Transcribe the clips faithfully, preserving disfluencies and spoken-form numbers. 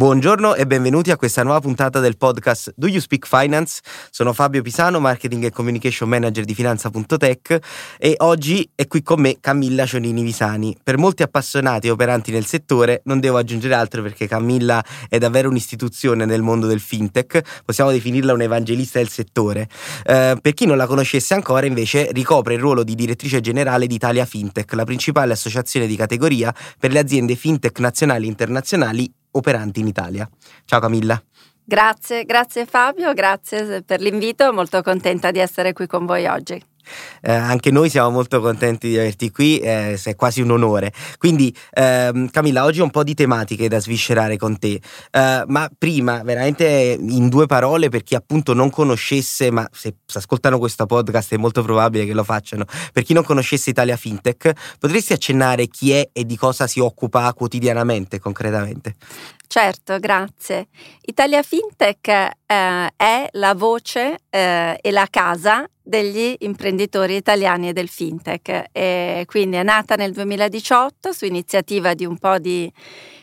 Buongiorno e benvenuti a questa nuova puntata del podcast Do You Speak Finance? Sono Fabio Pisano, Marketing e Communication Manager di Finanza.tech e oggi è qui con me Camilla Cionini-Visani. Per molti appassionati e operanti nel settore non devo aggiungere altro perché Camilla è davvero un'istituzione nel mondo del fintech, possiamo definirla un evangelista del settore. Eh, per chi non la conoscesse ancora invece ricopre il ruolo di direttrice generale di Italia Fintech, la principale associazione di categoria per le aziende fintech nazionali e internazionali operanti in Italia. Ciao Camilla. Grazie, grazie Fabio, grazie per l'invito, molto contenta di essere qui con voi oggi. Eh, anche noi siamo molto contenti di averti qui, eh, è quasi un onore. Quindi ehm, Camilla, oggi ho un po' di tematiche da sviscerare con te, eh, ma prima veramente in due parole per chi appunto non conoscesse, ma se ascoltano questo podcast è molto probabile che lo facciano, per chi non conoscesse Italia Fintech, potresti accennare chi è e di cosa si occupa quotidianamente, concretamente? Certo, grazie. Italia Fintech eh, è la voce eh, e la casa degli imprenditori italiani e del fintech, e quindi è nata nel duemiladiciotto su iniziativa di un po' di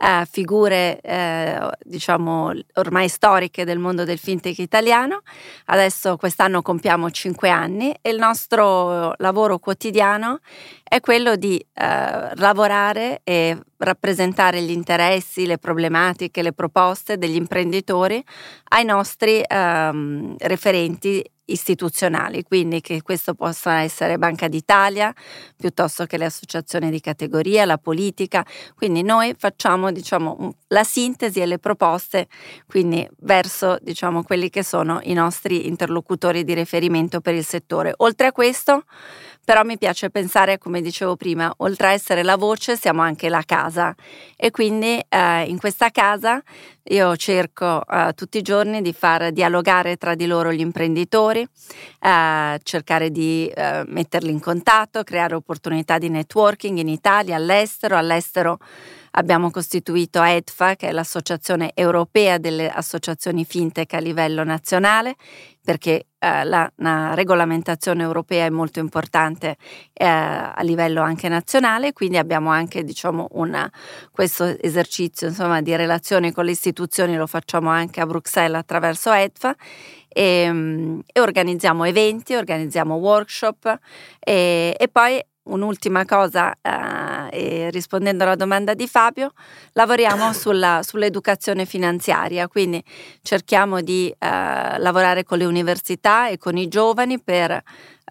eh, figure eh, diciamo ormai storiche del mondo del fintech italiano. Adesso quest'anno compiamo cinque anni e il nostro lavoro quotidiano è quello di eh, lavorare e rappresentare gli interessi, le problematiche, le proposte degli imprenditori ai nostri ehm, referenti istituzionali, quindi che questo possa essere Banca d'Italia piuttosto che le associazioni di categoria, la politica. Quindi noi facciamo diciamo la sintesi e le proposte quindi verso diciamo quelli che sono i nostri interlocutori di riferimento per il settore. Oltre a questo però mi piace pensare, come dicevo prima, oltre a essere la voce siamo anche la casa e quindi eh, in questa casa io cerco eh, tutti i giorni di far dialogare tra di loro gli imprenditori, eh, cercare di eh, metterli in contatto, creare opportunità di networking in Italia, all'estero, all'estero. Abbiamo costituito E D F A, che è l'associazione europea delle associazioni fintech a livello nazionale, perché eh, la, la regolamentazione europea è molto importante eh, a livello anche nazionale, quindi abbiamo anche diciamo, una, questo esercizio insomma, di relazioni con le istituzioni, lo facciamo anche a Bruxelles attraverso E D F A. E, e organizziamo eventi, organizziamo workshop e, e poi un'ultima cosa, eh, rispondendo alla domanda di Fabio, lavoriamo sulla, sull'educazione finanziaria, quindi cerchiamo di eh, lavorare con le università e con i giovani per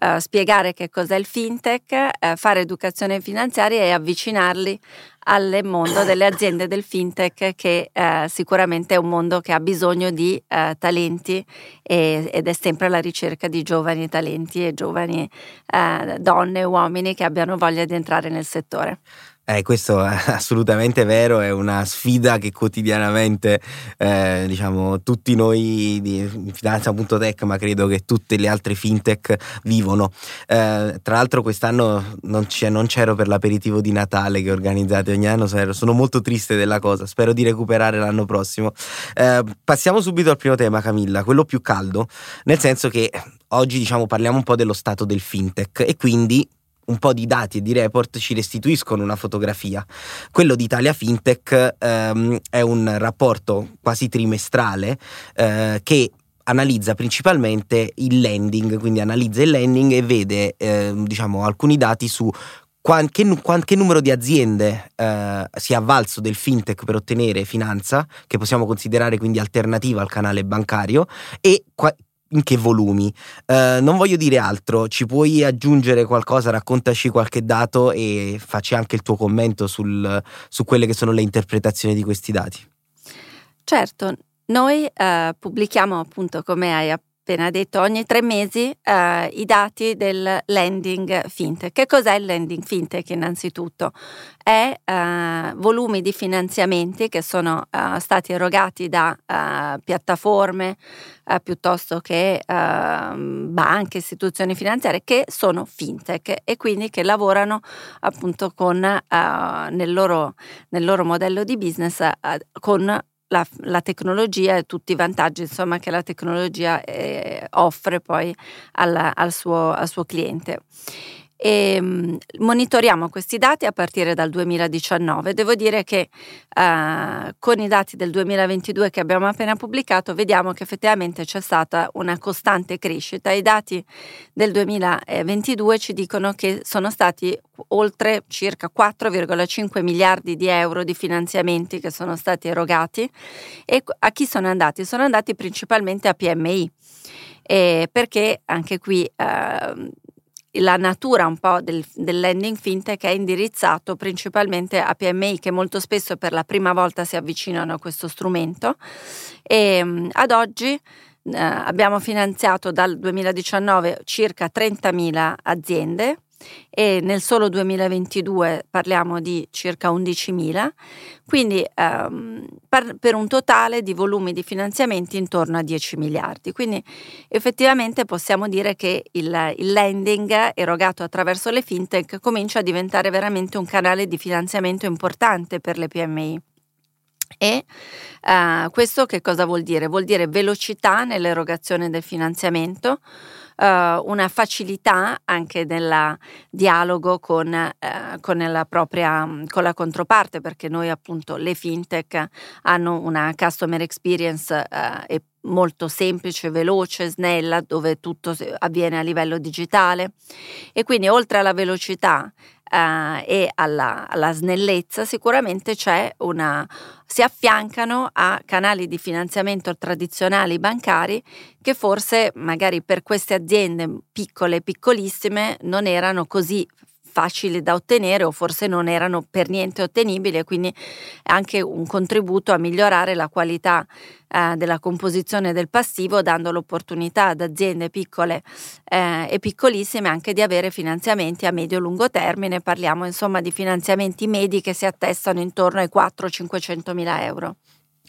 eh, spiegare che cos'è il fintech, eh, fare educazione finanziaria e avvicinarli al mondo delle aziende del fintech, che eh, sicuramente è un mondo che ha bisogno di eh, talenti e, ed è sempre alla ricerca di giovani talenti e giovani eh, donne e uomini che abbiano voglia di entrare nel settore. Eh, questo è assolutamente vero, è una sfida che quotidianamente eh, diciamo tutti noi di Finanza.tech, ma credo che tutte le altre fintech vivono. Eh, tra l'altro quest'anno non, c'è, non c'ero per l'aperitivo di Natale che organizzate ogni anno, sono molto triste della cosa, spero di recuperare l'anno prossimo. Eh, passiamo subito al primo tema, Camilla, quello più caldo, nel senso che oggi diciamo parliamo un po' dello stato del fintech e quindi un po' di dati e di report ci restituiscono una fotografia. Quello di Italia Fintech ehm, è un rapporto quasi trimestrale eh, che analizza principalmente il lending, quindi analizza il lending e vede eh, diciamo alcuni dati su Quanche, quanche numero di aziende eh, si è avvalso del fintech per ottenere finanza, che possiamo considerare quindi alternativa al canale bancario, e qua, in che volumi. Eh, non voglio dire altro, ci puoi aggiungere qualcosa, raccontaci qualche dato e facci anche il tuo commento sul, su quelle che sono le interpretazioni di questi dati. Certo, noi eh, pubblichiamo appunto, come hai app- appena detto, ogni tre mesi eh, i dati del lending fintech. Che cos'è il lending fintech innanzitutto? È eh, volumi di finanziamenti che sono eh, stati erogati da eh, piattaforme eh, piuttosto che eh, banche, istituzioni finanziarie che sono fintech e quindi che lavorano appunto con eh, nel, loro, nel loro modello di business eh, con La, la tecnologia e tutti i vantaggi insomma che la tecnologia eh, offre poi alla, al, suo, al suo cliente. e monitoriamo questi dati a partire dal duemiladiciannove. Devo dire che eh, con i dati del duemilaventidue che abbiamo appena pubblicato vediamo che effettivamente c'è stata una costante crescita. I dati del duemilaventidue ci dicono che sono stati oltre circa quattro virgola cinque miliardi di euro di finanziamenti che sono stati erogati. E a chi sono andati? Sono andati principalmente a P M I, eh, perché anche qui eh, la natura un po' del, del lending fintech è indirizzato principalmente a P M I che molto spesso per la prima volta si avvicinano a questo strumento. E ad oggi eh, abbiamo finanziato dal duemiladiciannove circa trentamila aziende e nel solo duemilaventidue parliamo di circa undicimila, quindi ehm, per, per un totale di volumi di finanziamenti intorno a dieci miliardi. Quindi effettivamente possiamo dire che il, il lending erogato attraverso le fintech comincia a diventare veramente un canale di finanziamento importante per le P M I. E eh, questo che cosa vuol dire? Vuol dire velocità nell'erogazione del finanziamento, eh, una facilità anche nel dialogo con, eh, con la propria con la controparte, perché noi appunto le fintech hanno una customer experience eh, e molto semplice, veloce, snella, dove tutto avviene a livello digitale. E quindi oltre alla velocità eh, e alla, alla snellezza sicuramente c'è una si affiancano a canali di finanziamento tradizionali bancari che forse magari per queste aziende piccole, piccolissime non erano così facili da ottenere o forse non erano per niente ottenibili, e quindi anche un contributo a migliorare la qualità eh, della composizione del passivo, dando l'opportunità ad aziende piccole eh, e piccolissime anche di avere finanziamenti a medio-lungo termine. Parliamo insomma di finanziamenti medi che si attestano intorno ai quattrocento-cinquecentomila euro.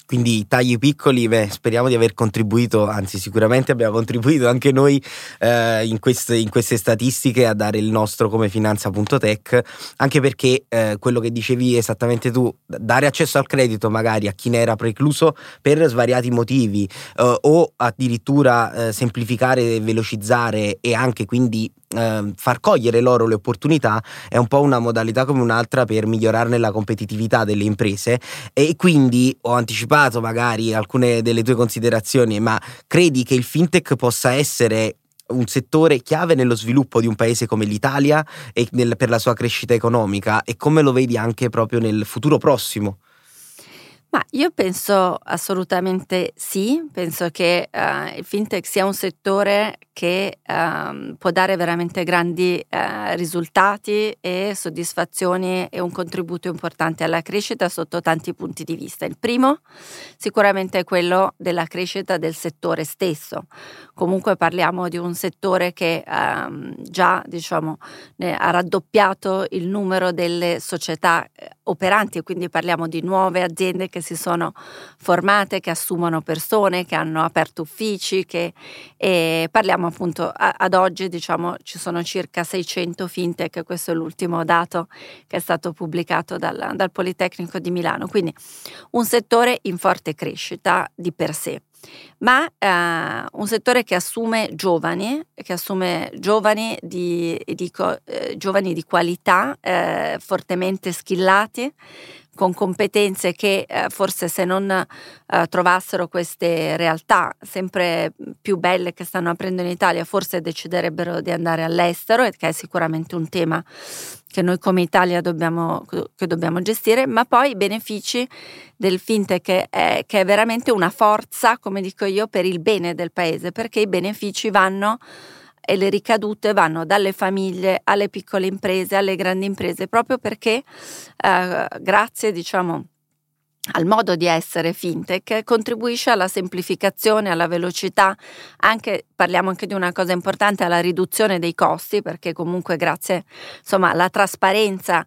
Quindi tagli piccoli, beh, speriamo di aver contribuito, anzi sicuramente abbiamo contribuito anche noi eh, in, queste, in queste statistiche a dare il nostro come Finanza.tech, anche perché eh, quello che dicevi esattamente tu, dare accesso al credito magari a chi ne era precluso per svariati motivi eh, o addirittura eh, semplificare, velocizzare e anche quindi Eh, far cogliere loro le opportunità è un po' una modalità come un'altra per migliorarne la competitività delle imprese. E quindi ho anticipato magari alcune delle tue considerazioni, ma credi che il fintech possa essere un settore chiave nello sviluppo di un paese come l'Italia e nel, per la sua crescita economica, e come lo vedi anche proprio nel futuro prossimo? Ma io penso assolutamente sì, penso che uh, il fintech sia un settore che um, può dare veramente grandi uh, risultati e soddisfazioni e un contributo importante alla crescita sotto tanti punti di vista. Il primo sicuramente è quello della crescita del settore stesso. Comunque parliamo di un settore che um, già diciamo ne ha raddoppiato il numero delle società operanti, quindi parliamo di nuove aziende che si sono formate, che assumono persone, che hanno aperto uffici, che e parliamo appunto a, ad oggi diciamo ci sono circa seicento fintech, questo è l'ultimo dato che è stato pubblicato dal, dal Politecnico di Milano, quindi un settore in forte crescita di per sé. Ma eh, un settore che assume giovani, che assume giovani di, dico, eh, giovani di qualità, eh, fortemente skillati, con competenze che eh, forse se non eh, trovassero queste realtà sempre più belle che stanno aprendo in Italia, forse deciderebbero di andare all'estero, e che è sicuramente un tema che noi come Italia dobbiamo, che dobbiamo gestire. Ma poi i benefici del fintech che è, che è veramente una forza, come dico io, per il bene del paese, perché i benefici vanno e le ricadute vanno dalle famiglie alle piccole imprese, alle grandi imprese, proprio perché eh, grazie diciamo al modo di essere fintech contribuisce alla semplificazione, alla velocità, anche parliamo anche di una cosa importante, alla riduzione dei costi, perché comunque grazie insomma alla trasparenza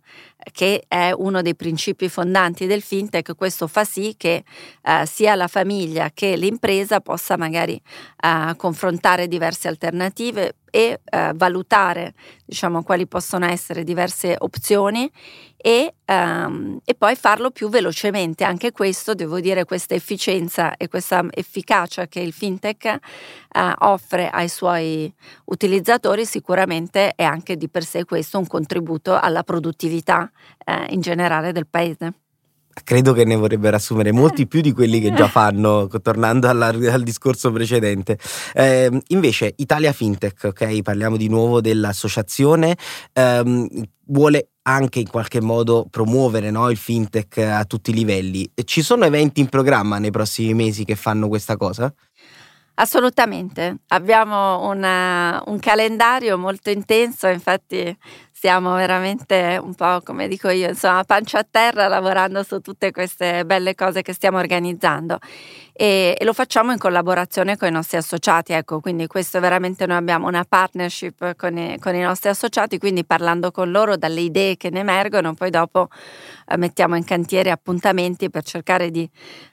che è uno dei principi fondanti del fintech. Questo fa sì che eh, sia la famiglia che l'impresa possa magari eh, confrontare diverse alternative e eh, valutare, diciamo, quali possono essere diverse opzioni e, ehm, e poi farlo più velocemente. Anche questo, devo dire, questa efficienza e questa efficacia che il fintech eh, offre ai suoi utilizzatori sicuramente è anche di per sé questo un contributo alla produttività eh, in generale del paese. Credo che ne vorrebbero assumere molti più di quelli che già fanno, tornando alla, al discorso precedente. Eh, invece Italia Fintech, ok, parliamo di nuovo dell'associazione, ehm, vuole anche in qualche modo promuovere, no, il fintech a tutti i livelli. Ci sono eventi in programma nei prossimi mesi che fanno questa cosa? Assolutamente, abbiamo una, un calendario molto intenso, infatti stiamo veramente un po', come dico io, insomma, pancia a terra lavorando su tutte queste belle cose che stiamo organizzando e, e lo facciamo in collaborazione con i nostri associati, ecco, quindi questo veramente noi abbiamo una partnership con i, con i nostri associati, quindi parlando con loro dalle idee che ne emergono, poi dopo eh, mettiamo in cantiere appuntamenti per cercare di,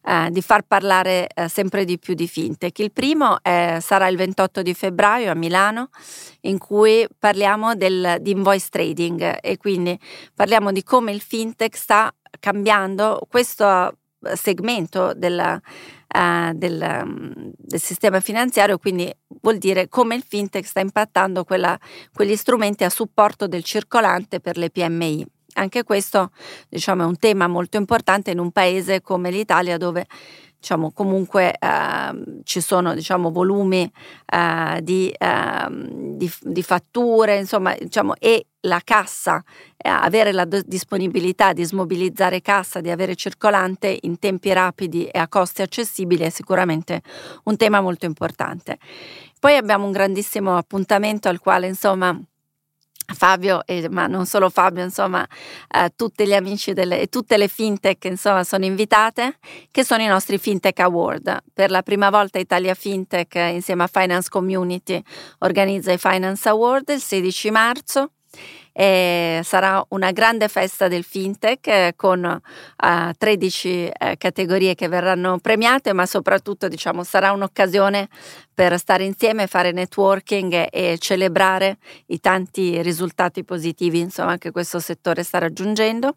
eh, di far parlare eh, sempre di più di fintech. Il primo Primo eh, sarà il ventotto di febbraio a Milano, in cui parliamo del, di invoice trading e quindi parliamo di come il fintech sta cambiando questo segmento della, uh, del, um, del sistema finanziario, quindi vuol dire come il fintech sta impattando quella, quegli strumenti a supporto del circolante per le P M I. Anche questo, diciamo, è un tema molto importante in un paese come l'Italia dove, diciamo, comunque eh, ci sono, diciamo, volumi eh, di, eh, di, di fatture, insomma, diciamo, e la cassa, eh, avere la do- disponibilità di smobilizzare cassa, di avere circolante in tempi rapidi e a costi accessibili è sicuramente un tema molto importante. Poi abbiamo un grandissimo appuntamento al quale, insomma, Fabio, eh, ma non solo Fabio, insomma, eh, tutti gli amici delle, e tutte le fintech, insomma, sono invitate, che sono i nostri Fintech Award. Per la prima volta Italia Fintech eh, insieme a Finance Community organizza i Finance Award il sedici marzo. Eh, sarà una grande festa del fintech eh, con eh, tredici eh, categorie che verranno premiate, ma soprattutto, diciamo, sarà un'occasione per stare insieme, fare networking e celebrare i tanti risultati positivi, insomma, che questo settore sta raggiungendo.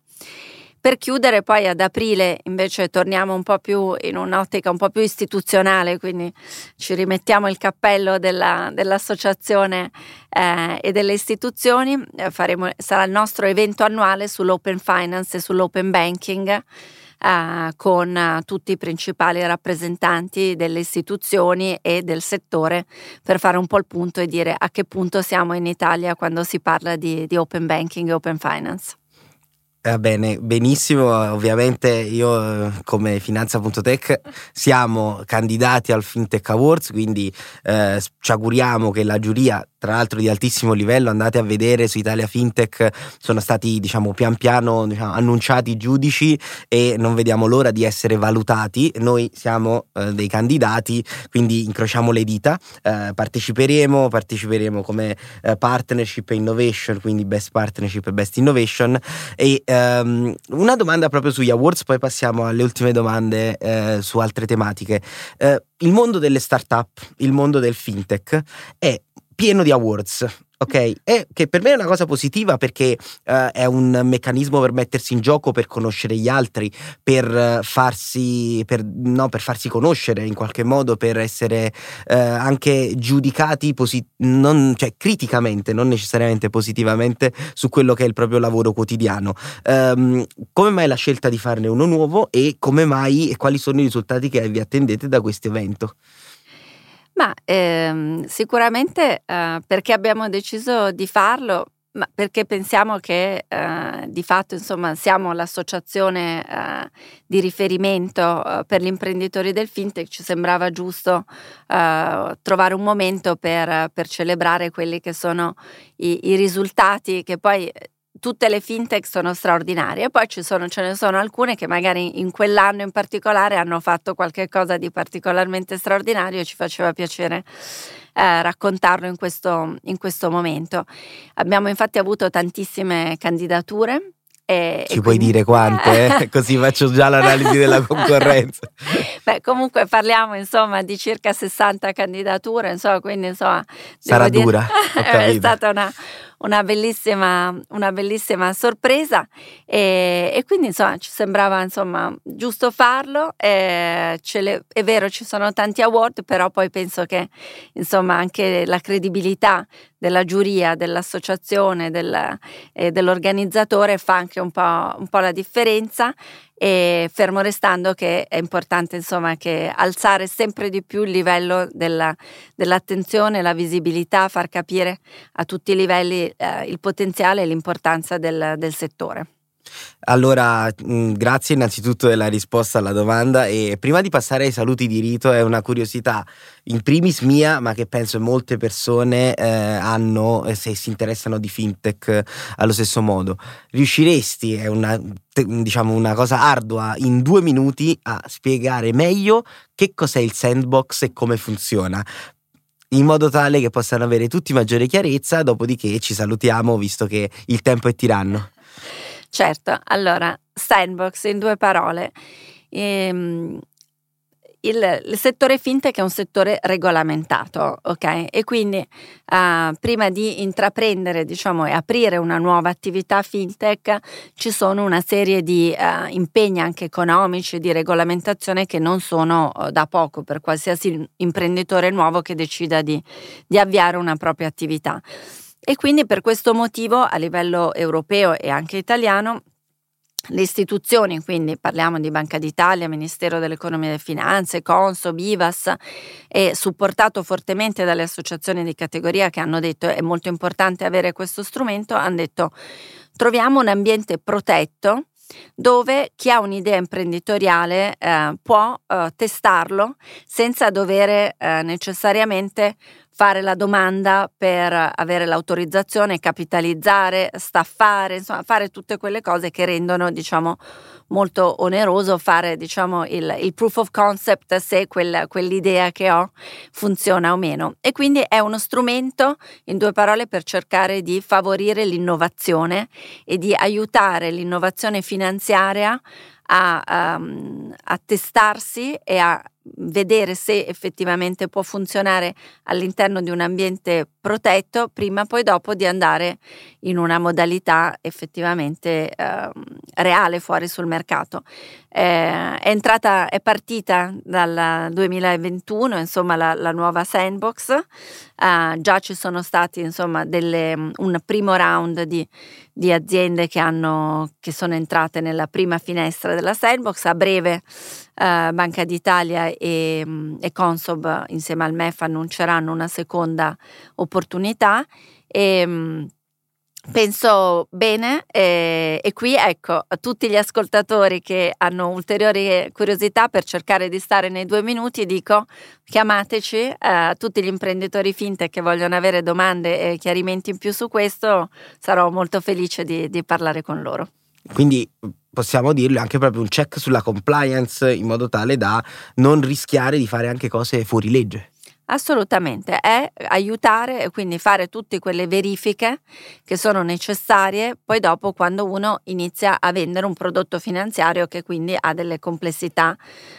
Per chiudere poi ad aprile invece torniamo un po' più in un'ottica un po' più istituzionale, quindi ci rimettiamo il cappello della, dell'associazione eh, e delle istituzioni, eh, faremo, sarà il nostro evento annuale sull'open finance e sull'open banking eh, con eh, tutti i principali rappresentanti delle istituzioni e del settore per fare un po' il punto e dire a che punto siamo in Italia quando si parla di, di open banking e open finance. Va bene, benissimo. Ovviamente io come Finanza.tech siamo candidati al Fintech Awards, quindi eh, ci auguriamo che la giuria, tra l'altro di altissimo livello, andate a vedere su Italia Fintech, sono stati, diciamo, pian piano, diciamo, annunciati i giudici e non vediamo l'ora di essere valutati. Noi siamo eh, dei candidati, quindi incrociamo le dita, eh, parteciperemo parteciperemo come eh, partnership e innovation, quindi best partnership e best innovation. E ehm, una domanda proprio sugli awards, poi passiamo alle ultime domande eh, su altre tematiche. Eh, il mondo delle startup, il mondo del fintech è pieno di awards, ok? E che per me è una cosa positiva perché eh, è un meccanismo per mettersi in gioco, per conoscere gli altri, per farsi, per, no, per farsi conoscere in qualche modo, per essere eh, anche giudicati posi- non, cioè, criticamente, non necessariamente positivamente, su quello che è il proprio lavoro quotidiano. Ehm, come mai la scelta di farne uno nuovo e come mai e quali sono i risultati che vi attendete da questo evento? Ma ehm, sicuramente eh, perché abbiamo deciso di farlo, ma perché pensiamo che eh, di fatto, insomma, siamo l'associazione eh, di riferimento eh, per gli imprenditori del fintech. Ci sembrava giusto eh, trovare un momento per, per celebrare quelli che sono i, i risultati che poi tutte le fintech sono straordinarie, poi ci sono, ce ne sono alcune che magari in quell'anno in particolare hanno fatto qualche cosa di particolarmente straordinario e ci faceva piacere eh, raccontarlo in questo, in questo momento. Abbiamo infatti avuto tantissime candidature. Eh, Ci puoi quindi... dire quante? Eh? Così faccio già l'analisi della concorrenza. Beh, comunque parliamo insomma di circa sessanta candidature, insomma, quindi insomma sarà devo dura. Dire... È stata una, una bellissima, una bellissima sorpresa e, e quindi insomma ci sembrava insomma giusto farlo. E ce le, è vero, ci sono tanti award, però poi penso che insomma anche la credibilità della giuria, dell'associazione, del, eh, dell'organizzatore fa anche un po', un po' la differenza, e fermo restando che è importante insomma che alzare sempre di più il livello della, dell'attenzione, la visibilità, far capire a tutti i livelli eh, il potenziale e l'importanza del, del settore. Allora, mh, grazie innanzitutto della risposta alla domanda, e prima di passare ai saluti di rito è una curiosità in primis mia, ma che penso molte persone eh, hanno se si interessano di fintech eh, allo stesso modo. Riusciresti, è una, te, diciamo una cosa ardua, in due minuti a spiegare meglio che cos'è il sandbox e come funziona, in modo tale che possano avere tutti maggiore chiarezza, dopodiché ci salutiamo visto che il tempo è tiranno. Certo, allora, sandbox in due parole. Ehm, il, il settore fintech è un settore regolamentato, ok? E quindi eh, prima di intraprendere, diciamo, e aprire una nuova attività fintech, ci sono una serie di eh, impegni anche economici, di regolamentazione che non sono da poco per qualsiasi imprenditore nuovo che decida di, di avviare una propria attività. E quindi per questo motivo a livello europeo e anche italiano le istituzioni, quindi parliamo di Banca d'Italia, Ministero dell'Economia e delle Finanze, Consob, Ivass, è supportato fortemente dalle associazioni di categoria che hanno detto è molto importante avere questo strumento, hanno detto troviamo un ambiente protetto dove chi ha un'idea imprenditoriale eh, può eh, testarlo senza dover eh, necessariamente fare la domanda per avere l'autorizzazione, capitalizzare, staffare, insomma fare tutte quelle cose che rendono diciamo molto oneroso fare diciamo il, il proof of concept se quel, quell'idea che ho funziona o meno. E quindi è uno strumento in due parole per cercare di favorire l'innovazione e di aiutare l'innovazione finanziaria a, um, a testarsi e a vedere se effettivamente può funzionare all'interno di un ambiente protetto prima poi dopo di andare in una modalità effettivamente eh, reale fuori sul mercato. Eh, è entrata, è partita dal duemilaventuno insomma la, la nuova sandbox, eh, già ci sono stati insomma delle, un primo round di, di aziende che, hanno, che sono entrate nella prima finestra della sandbox. A breve eh, Banca d'Italia e, e Consob insieme al M E F annunceranno una seconda opportunità e penso bene e, e qui ecco a tutti gli ascoltatori che hanno ulteriori curiosità, per cercare di stare nei due minuti dico chiamateci, eh, a tutti gli imprenditori fintech che vogliono avere domande e chiarimenti in più su questo sarò molto felice di, di parlare con loro. Quindi possiamo dirlo anche proprio un check sulla compliance in modo tale da non rischiare di fare anche cose fuori legge. Assolutamente, è aiutare e quindi fare tutte quelle verifiche che sono necessarie poi dopo quando uno inizia a vendere un prodotto finanziario che quindi ha delle complessità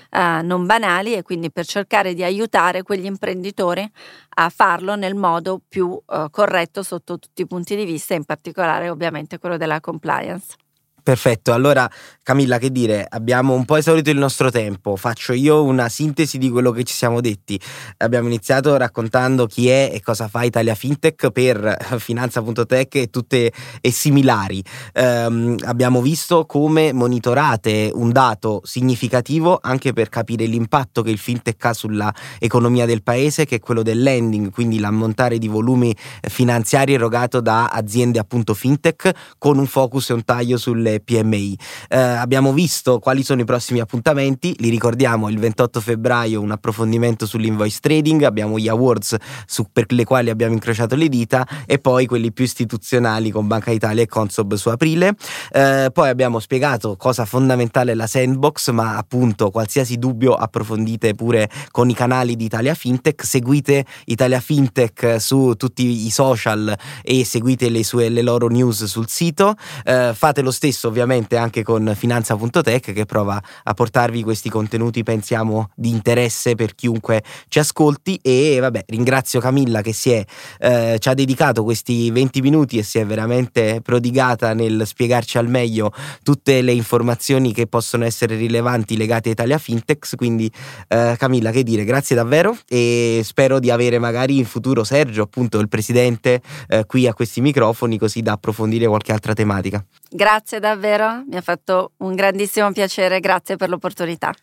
eh, non banali, e quindi per cercare di aiutare quegli imprenditori a farlo nel modo più eh, corretto sotto tutti i punti di vista, in particolare ovviamente quello della compliance. Perfetto, allora Camilla, che dire, abbiamo un po' esaurito il nostro tempo, faccio io una sintesi di quello che ci siamo detti. Abbiamo iniziato raccontando chi è e cosa fa Italia Fintech per Finanza.tech e tutte e similari, um, abbiamo visto come monitorate un dato significativo anche per capire l'impatto che il fintech ha sulla economia del paese, che è quello del lending, quindi l'ammontare di volumi finanziari erogato da aziende appunto fintech con un focus e un taglio sulle P M I. Eh, abbiamo visto quali sono i prossimi appuntamenti, li ricordiamo: il ventotto febbraio un approfondimento sull'invoice trading, abbiamo gli awards su, per le quali abbiamo incrociato le dita, e poi quelli più istituzionali con Banca Italia e Consob su aprile. Eh, poi abbiamo spiegato cosa fondamentale è la sandbox, ma appunto qualsiasi dubbio approfondite pure con i canali di Italia Fintech, seguite Italia Fintech su tutti i social e seguite le, sue, le loro news sul sito, eh, fate lo stesso adesso ovviamente anche con Finanza.tech, che prova a portarvi questi contenuti, pensiamo, di interesse per chiunque ci ascolti. E vabbè, ringrazio Camilla che si è, eh, ci ha dedicato questi venti minuti e si è veramente prodigata nel spiegarci al meglio tutte le informazioni che possono essere rilevanti legate a Italia Fintech. Quindi eh, Camilla, che dire, grazie davvero, e spero di avere magari in futuro Sergio, appunto il presidente, eh, qui a questi microfoni, così da approfondire qualche altra tematica. Grazie davvero, mi ha fatto un grandissimo piacere, grazie per l'opportunità.